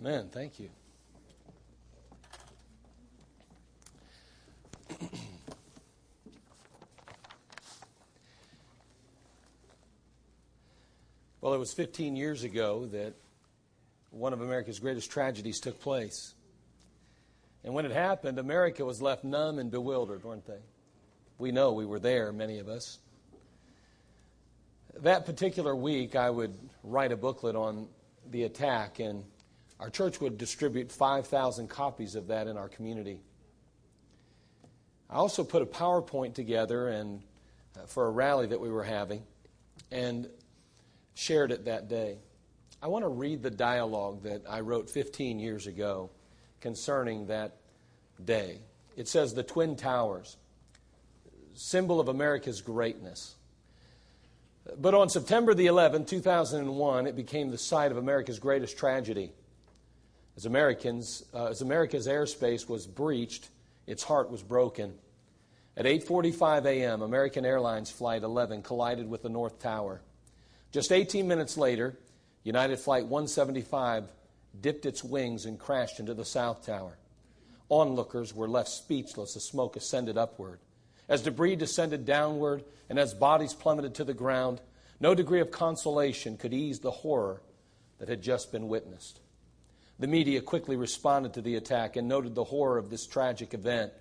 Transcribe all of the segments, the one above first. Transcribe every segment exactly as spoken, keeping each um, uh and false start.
Amen. Thank you. Well, it was fifteen years ago that one of America's greatest tragedies took place. And when it happened, America was left numb and bewildered, weren't they? We know we were there, many of us. That particular week, I would write a booklet on the attack, and our church would distribute five thousand copies of that in our community. I also put a PowerPoint together and uh, for a rally that we were having and shared it that day. I want to read the dialogue that I wrote fifteen years ago concerning that day. It says, "The Twin Towers, symbol of America's greatness. But on September the eleventh, two thousand one, it became the site of America's greatest tragedy. As Americans, uh, as America's airspace was breached, its heart was broken. At eight forty-five a.m., American Airlines Flight eleven collided with the North Tower. Just eighteen minutes later, United Flight one seventy-five dipped its wings and crashed into the South Tower. Onlookers were left speechless as smoke ascended upward. As debris descended downward and as bodies plummeted to the ground, no degree of consolation could ease the horror that had just been witnessed. The media quickly responded to the attack and noted the horror of this tragic event.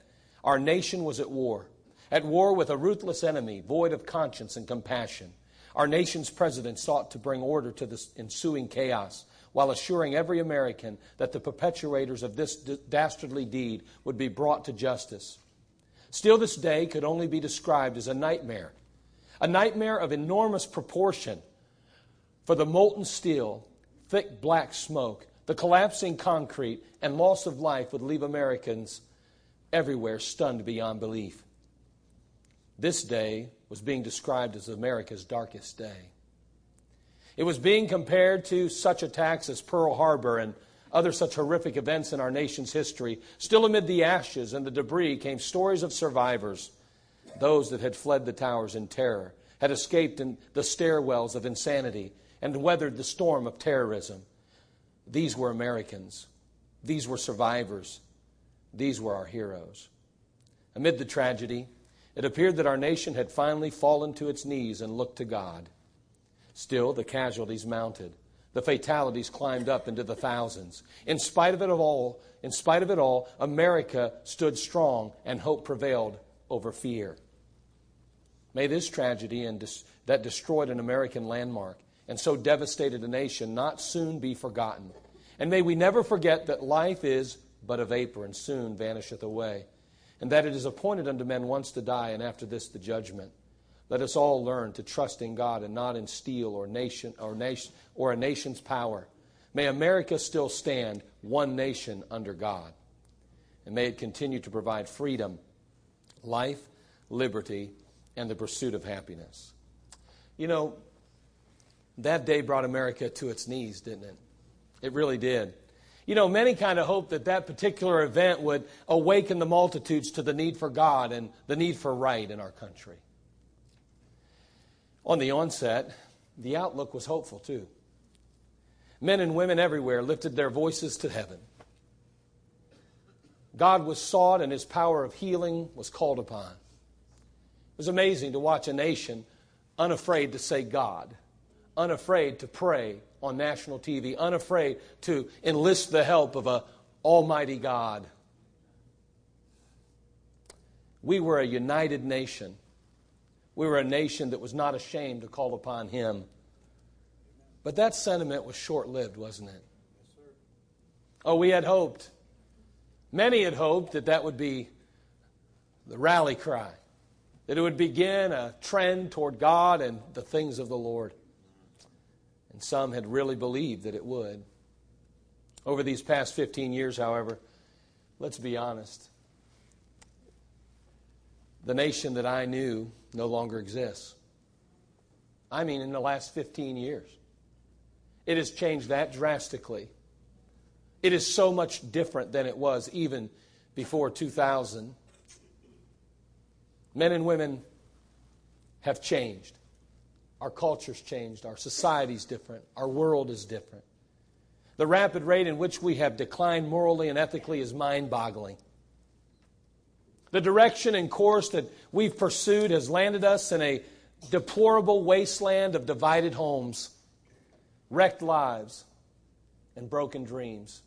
Our nation was at war, at war with a ruthless enemy, void of conscience and compassion. Our nation's president sought to bring order to this ensuing chaos while assuring every American that the perpetrators of this dastardly deed would be brought to justice. Still, this day could only be described as a nightmare, a nightmare of enormous proportion. For the molten steel, thick black smoke, the collapsing concrete, and loss of life would leave Americans everywhere stunned beyond belief. This day was being described as America's darkest day. It was being compared to such attacks as Pearl Harbor and other such horrific events in our nation's history. Still amid the ashes and the debris came stories of survivors, those that had fled the towers in terror, had escaped in the stairwells of insanity, and weathered the storm of terrorism. These were Americans. These were survivors. These were our heroes. Amid the tragedy, it appeared that our nation had finally fallen to its knees and looked to God. Still, the casualties mounted. The fatalities climbed up into the thousands. In spite of it all, in spite of it all, America stood strong and hope prevailed over fear. May this tragedy and dis- that destroyed an American landmark and so devastated a nation not soon be forgotten. And may we never forget that life is but a vapor and soon vanisheth away, and that it is appointed unto men once to die, and after this the judgment. Let us all learn to trust in God and not in steel or nation or nation or a nation's power. May America still stand, one nation under God. And may it continue to provide freedom, life, liberty, and the pursuit of happiness." You know, that day brought America to its knees, didn't it? It really did. You know, many kind of hoped that that particular event would awaken the multitudes to the need for God and the need for right in our country. On the onset, the outlook was hopeful too. Men and women everywhere lifted their voices to heaven. God was sought and His power of healing was called upon. It was amazing to watch a nation unafraid to say God, unafraid to pray on national T V, unafraid to enlist the help of an almighty God. We were a united nation. We were a nation that was not ashamed to call upon Him. But that sentiment was short-lived, wasn't it? Yes, sir. Oh, we had hoped. Many had hoped that that would be the rally cry, that it would begin a trend toward God and the things of the Lord. And some had really believed that it would. Over these past fifteen years, however, let's be honest, the nation that I knew no longer exists. I mean, in the last fifteen years. It has changed that drastically. It is so much different than it was even before two thousand. Men and women have changed. Our culture's changed. Our society's different. Our world is different. The rapid rate in which we have declined morally and ethically is mind-boggling. The direction and course that we've pursued has landed us in a deplorable wasteland of divided homes, wrecked lives, and broken dreams.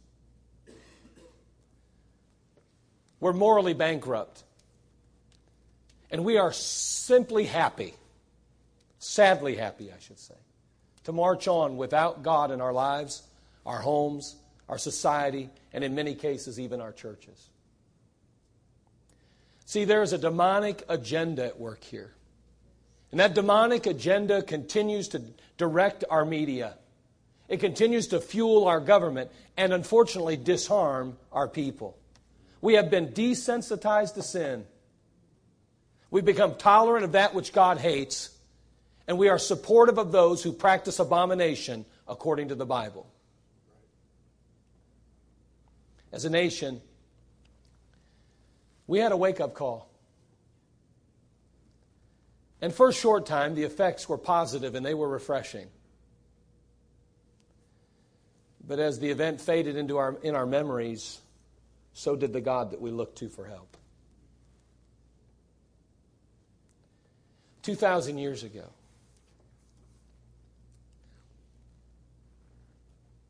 We're morally bankrupt. And we are simply happy, sadly happy, I should say, to march on without God in our lives, our homes, our society, and in many cases, even our churches. See, there is a demonic agenda at work here. And that demonic agenda continues to direct our media. It continues to fuel our government and, unfortunately, disarm our people. We have been desensitized to sin. We've become tolerant of that which God hates, and we are supportive of those who practice abomination according to the Bible. As a nation, we had a wake-up call. And for a short time, the effects were positive and they were refreshing. But as the event faded into our in our memories, so did the God that we looked to for help. two thousand years ago,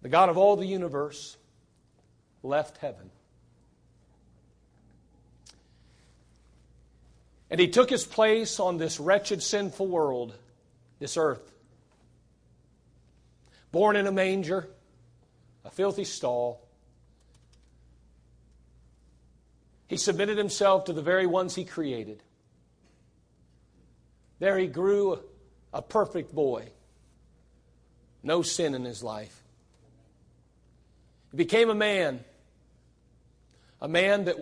the God of all the universe left heaven. And he took his place on this wretched, sinful world, this earth. Born in a manger, a filthy stall. He submitted himself to the very ones he created. There he grew a perfect boy. No sin in his life. He became a man. A man that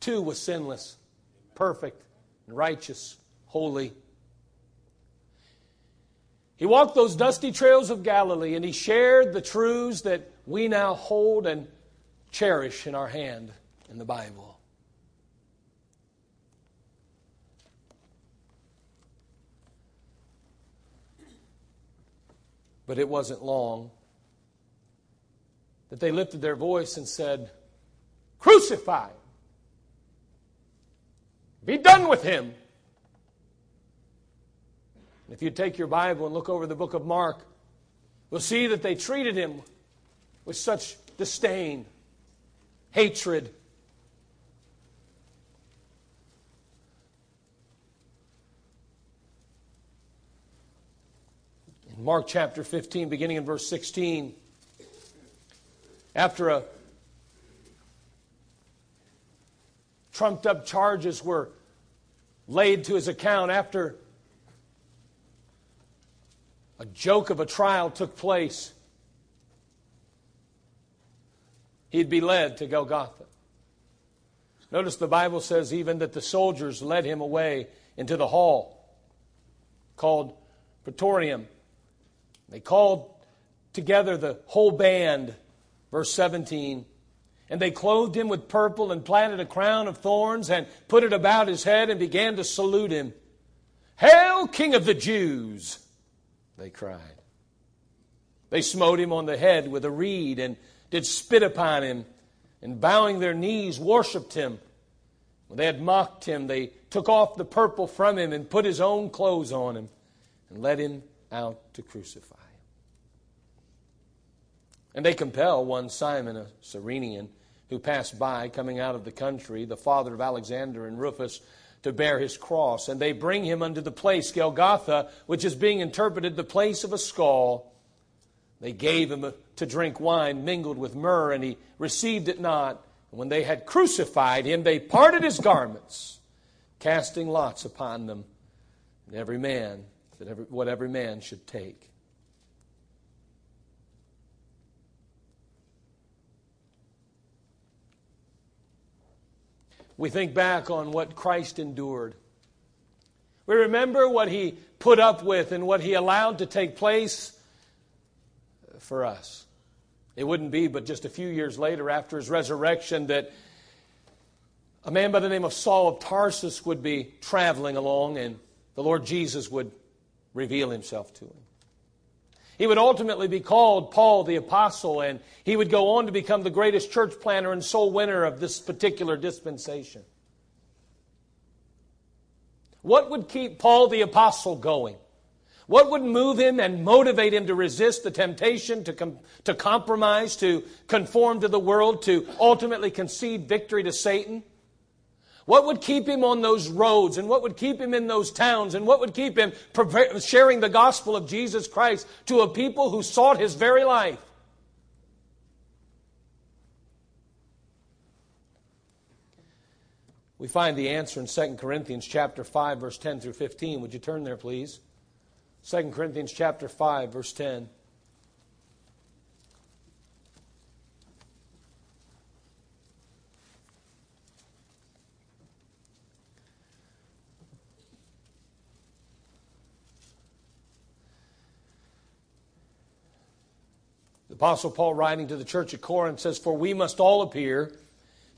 too was sinless, perfect, and righteous, holy. He walked those dusty trails of Galilee and he shared the truths that we now hold and cherish in our hand in the Bible. But it wasn't long that they lifted their voice and said, "Crucify him! Be done with him!" And if you take your Bible and look over the book of Mark, we'll see that they treated him with such disdain, hatred. In Mark chapter fifteen, beginning in verse sixteen, after a trumped-up charges were laid to his account, after a joke of a trial took place, he'd be led to Golgotha. Notice the Bible says even that the soldiers led him away into the hall called Praetorium. They called together the whole band, verse seventeen, and they clothed him with purple and planted a crown of thorns and put it about his head and began to salute him. "Hail, King of the Jews!" they cried. They smote him on the head with a reed and did spit upon him, and bowing their knees worshipped him. When they had mocked him, they took off the purple from him and put his own clothes on him and led him out to crucify him. And they compel one Simon, a Cyrenian, who passed by, coming out of the country, the father of Alexander and Rufus, to bear his cross. And they bring him unto the place, Golgotha, which is being interpreted the place of a skull. They gave him to drink wine mingled with myrrh, and he received it not. And when they had crucified him, they parted his garments, casting lots upon them, and every man, that every, what every man should take. We think back on what Christ endured. We remember what he put up with and what he allowed to take place for us. It wouldn't be but just a few years later after his resurrection that a man by the name of Saul of Tarsus would be traveling along and the Lord Jesus would reveal himself to him. He would ultimately be called Paul the Apostle, and he would go on to become the greatest church planter and soul winner of this particular dispensation. What would keep Paul the Apostle going? What would move him and motivate him to resist the temptation to com- to compromise, to conform to the world, to ultimately concede victory to Satan? What would keep him on those roads, and what would keep him in those towns, and what would keep him pre- sharing the gospel of Jesus Christ to a people who sought his very life? We find the answer in Second Corinthians chapter five, verse ten through fifteen. Would you turn there, please? Second Corinthians chapter five, verse ten. The Apostle Paul, writing to the church at Corinth, says, "For we must all appear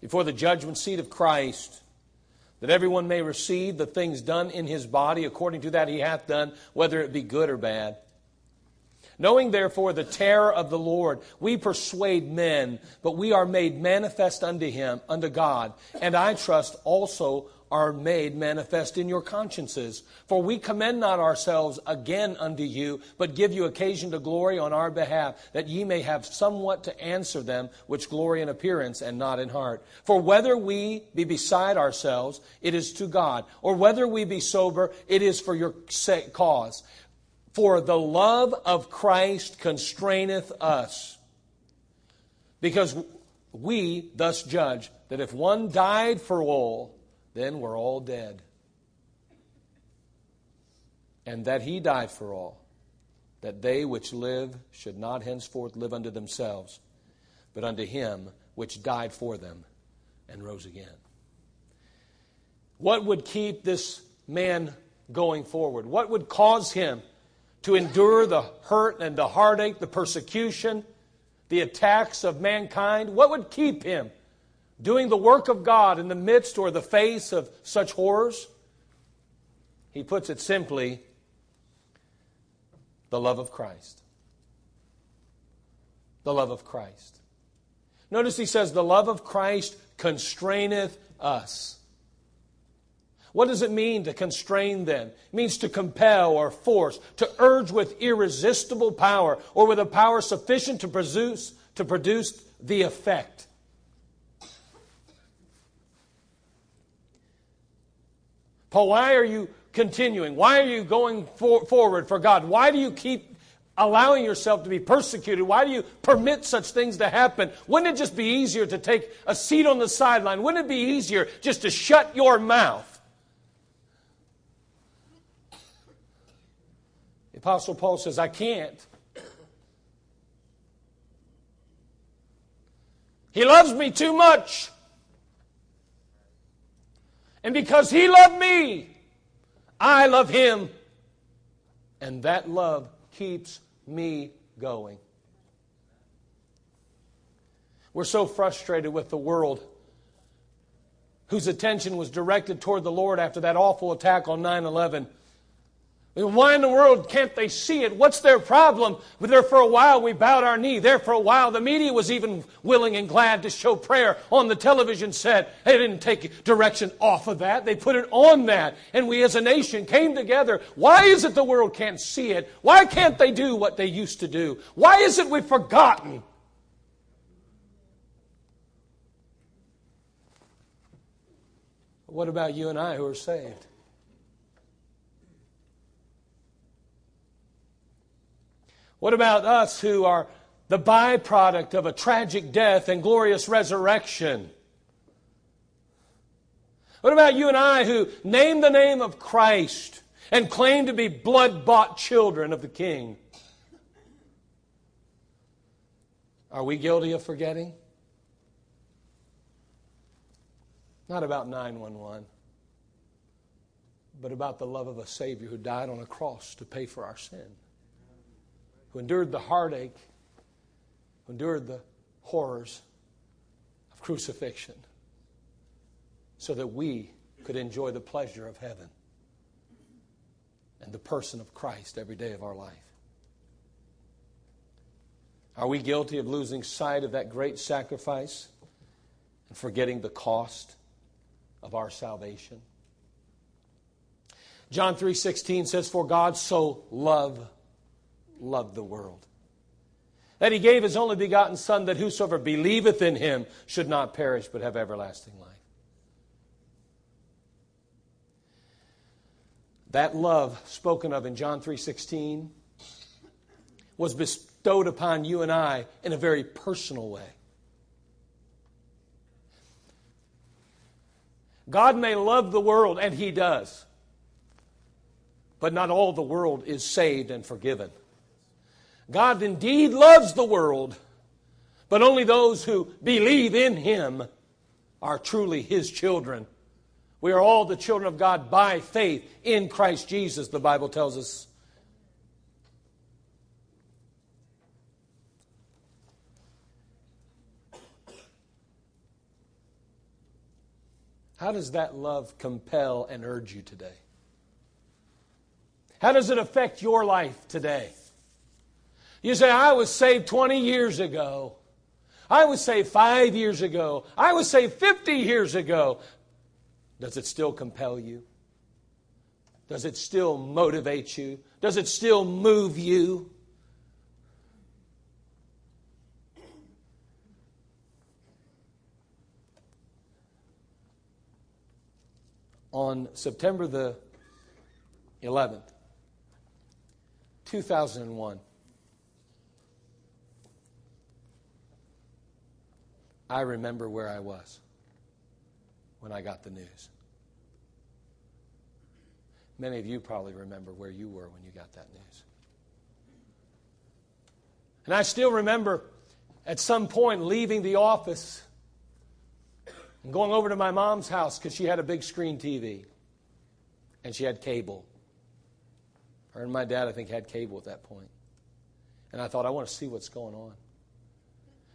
before the judgment seat of Christ, that everyone may receive the things done in his body according to that he hath done, whether it be good or bad. Knowing therefore the terror of the Lord, we persuade men, but we are made manifest unto him, unto God, and I trust also are made manifest in your consciences. For we commend not ourselves again unto you, but give you occasion to glory on our behalf, that ye may have somewhat to answer them which glory in appearance and not in heart. For whether we be beside ourselves, it is to God, or whether we be sober, it is for your cause. For the love of Christ constraineth us, because we thus judge that if one died for all, then we're all dead. And that he died for all, that they which live should not henceforth live unto themselves, but unto him which died for them and rose again." What would keep this man going forward? What would cause him to endure the hurt and the heartache, the persecution, the attacks of mankind? What would keep him doing the work of God in the midst or the face of such horrors? He puts it simply, the love of Christ. The love of Christ. Notice he says, the love of Christ constraineth us. What does it mean to constrain them? It means to compel or force, to urge with irresistible power, or with a power sufficient to produce, to produce the effect. Paul, why are you continuing? Why are you going for, forward for God? Why do you keep allowing yourself to be persecuted? Why do you permit such things to happen? Wouldn't it just be easier to take a seat on the sideline? Wouldn't it be easier just to shut your mouth? The Apostle Paul says, I can't. He loves me too much. And because he loved me, I love him. And that love keeps me going. We're so frustrated with the world, whose attention was directed toward the Lord after that awful attack on nine eleven. Why in the world can't they see it? What's their problem? But there for a while we bowed our knee. There for a while the media was even willing and glad to show prayer on the television set. They didn't take direction off of that. They put it on that. And we as a nation came together. Why is it the world can't see it? Why can't they do what they used to do? Why is it we've forgotten? What about you and I who are saved? What about us who are the byproduct of a tragic death and glorious resurrection? What about you and I who name the name of Christ and claim to be blood-bought children of the King? Are we guilty of forgetting? Not about nine one one, but about the love of a Savior who died on a cross to pay for our sin, who endured the heartache, who endured the horrors of crucifixion, so that we could enjoy the pleasure of heaven and the person of Christ every day of our life. Are we guilty of losing sight of that great sacrifice and forgetting the cost of our salvation? John three sixteen says, "For God so loved, loved the world, that He gave His only begotten Son, that whosoever believeth in Him should not perish but have everlasting life." That love spoken of in John three sixteen was bestowed upon you and I in a very personal way. God may love the world, and He does. But not all the world is saved and forgiven. God indeed loves the world, but only those who believe in Him are truly His children. We are all the children of God by faith in Christ Jesus, the Bible tells us. How does that love compel and urge you today? How does it affect your life today? You say, I was saved twenty years ago. I was saved five years ago. I was saved fifty years ago. Does it still compel you? Does it still motivate you? Does it still move you? On September the eleventh, two thousand one, I remember where I was when I got the news. Many of you probably remember where you were when you got that news. And I still remember at some point leaving the office and going over to my mom's house, because she had a big screen T V and she had cable. Her and my dad, I think, had cable at that point. And I thought, I want to see what's going on.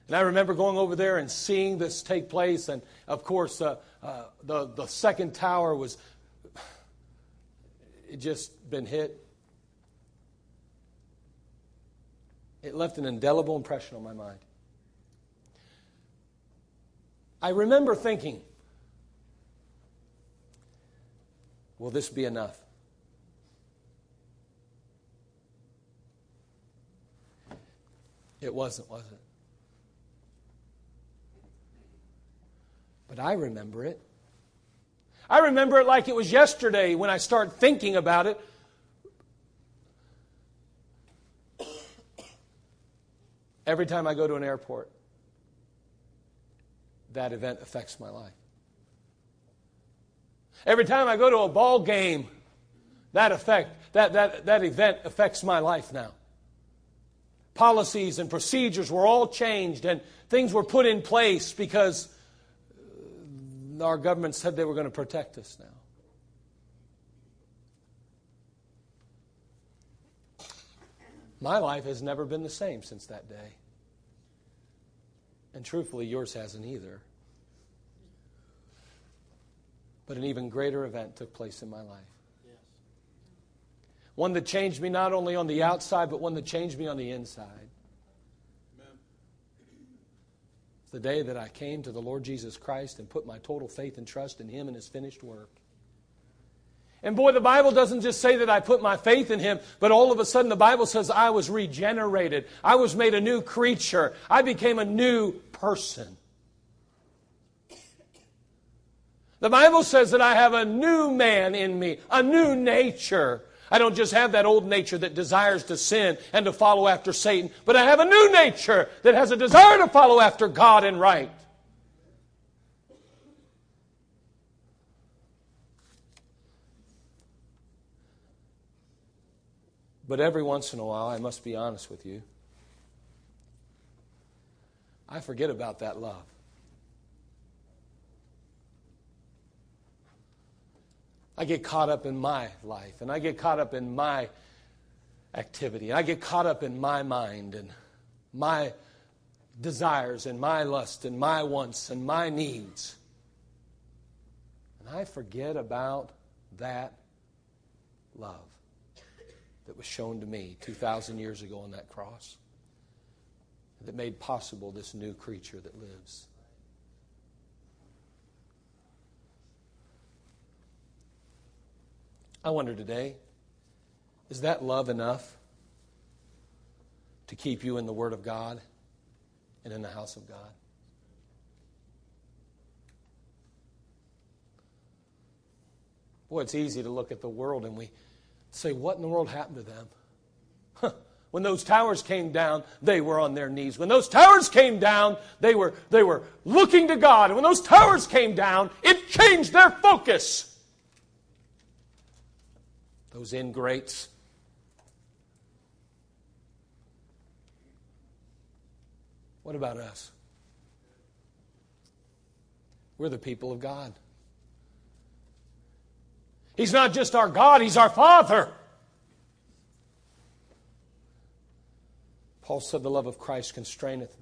And I remember going over there and seeing this take place. And, of course, uh, uh, the, the second tower was it just been hit. It left an indelible impression on my mind. I remember thinking, will this be enough? It wasn't, was it? But I remember it. I remember it like it was yesterday when I started thinking about it. Every time I go to an airport, that event affects my life. Every time I go to a ball game, that effect, that, that, that event affects my life now. Policies and procedures were all changed, and things were put in place because our government said they were going to protect us now. My life has never been the same since that day. And truthfully, yours hasn't either. But an even greater event took place in my life. Yes. One that changed me not only on the outside, but one that changed me on the inside. The day that I came to the Lord Jesus Christ and put my total faith and trust in Him and His finished work. And boy, the Bible doesn't just say that I put my faith in Him, but all of a sudden the Bible says I was regenerated. I was made a new creature. I became a new person. The Bible says that I have a new man in me, a new nature. I don't just have that old nature that desires to sin and to follow after Satan, but I have a new nature that has a desire to follow after God and right. But every once in a while, I must be honest with you, I forget about that love. I get caught up in my life, and I get caught up in my activity, and I get caught up in my mind and my desires and my lust and my wants and my needs. And I forget about that love that was shown to me two thousand years ago on that cross. that made possible this new creature that lives. I wonder today, is that love enough to keep you in the Word of God and in the house of God? Boy, it's easy to look at the world and we say, what in the world happened to them? Huh. When those towers came down, they were on their knees. When those towers came down, they were, they were looking to God. And when those towers came down, it changed their focus. Those ingrates. What about us? We're the people of God. He's not just our God, He's our Father. Paul said the love of Christ constraineth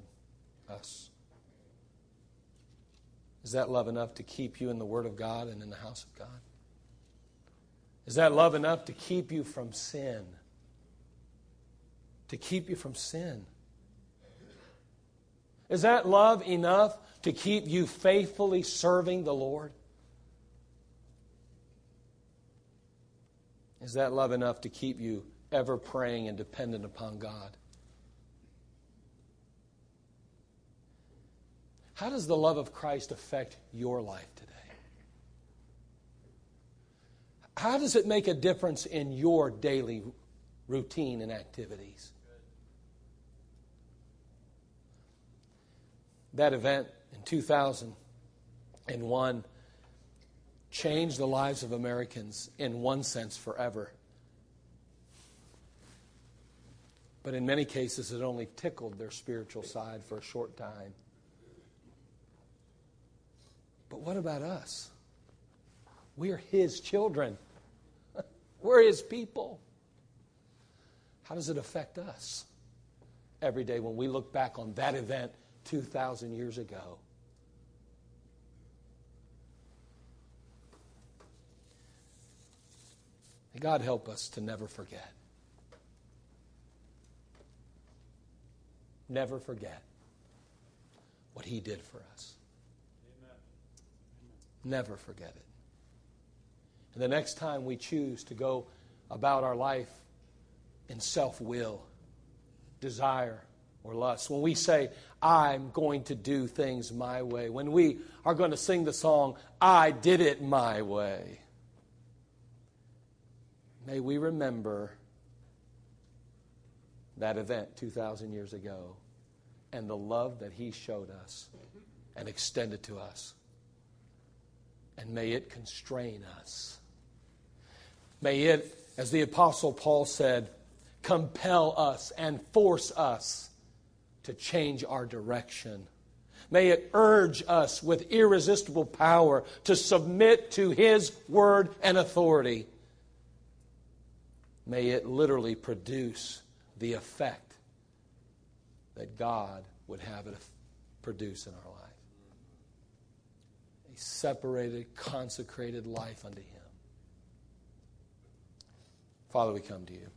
us. Is that love enough to keep you in the Word of God and in the house of God? Is that love enough to keep you from sin? To keep you from sin? Is that love enough to keep you faithfully serving the Lord? Is that love enough to keep you ever praying and dependent upon God? How does the love of Christ affect your life today? How does it make a difference in your daily routine and activities? That event in two thousand one changed the lives of Americans in one sense forever. But in many cases, it only tickled their spiritual side for a short time. But what about us? We're His children. We're His people. How does it affect us every day when we look back on that event two thousand years ago? May God help us to never forget. Never forget what He did for us. Amen. Never forget it. And the next time we choose to go about our life in self-will, desire, or lust, when we say, I'm going to do things my way, when we are going to sing the song, I did it my way, may we remember that event two thousand years ago and the love that He showed us and extended to us. And may it constrain us. May it, as the Apostle Paul said, compel us and force us to change our direction. May it urge us with irresistible power to submit to His word and authority. May it literally produce the effect that God would have it produce in our life. A separated, consecrated life unto Him. Father, we come to You.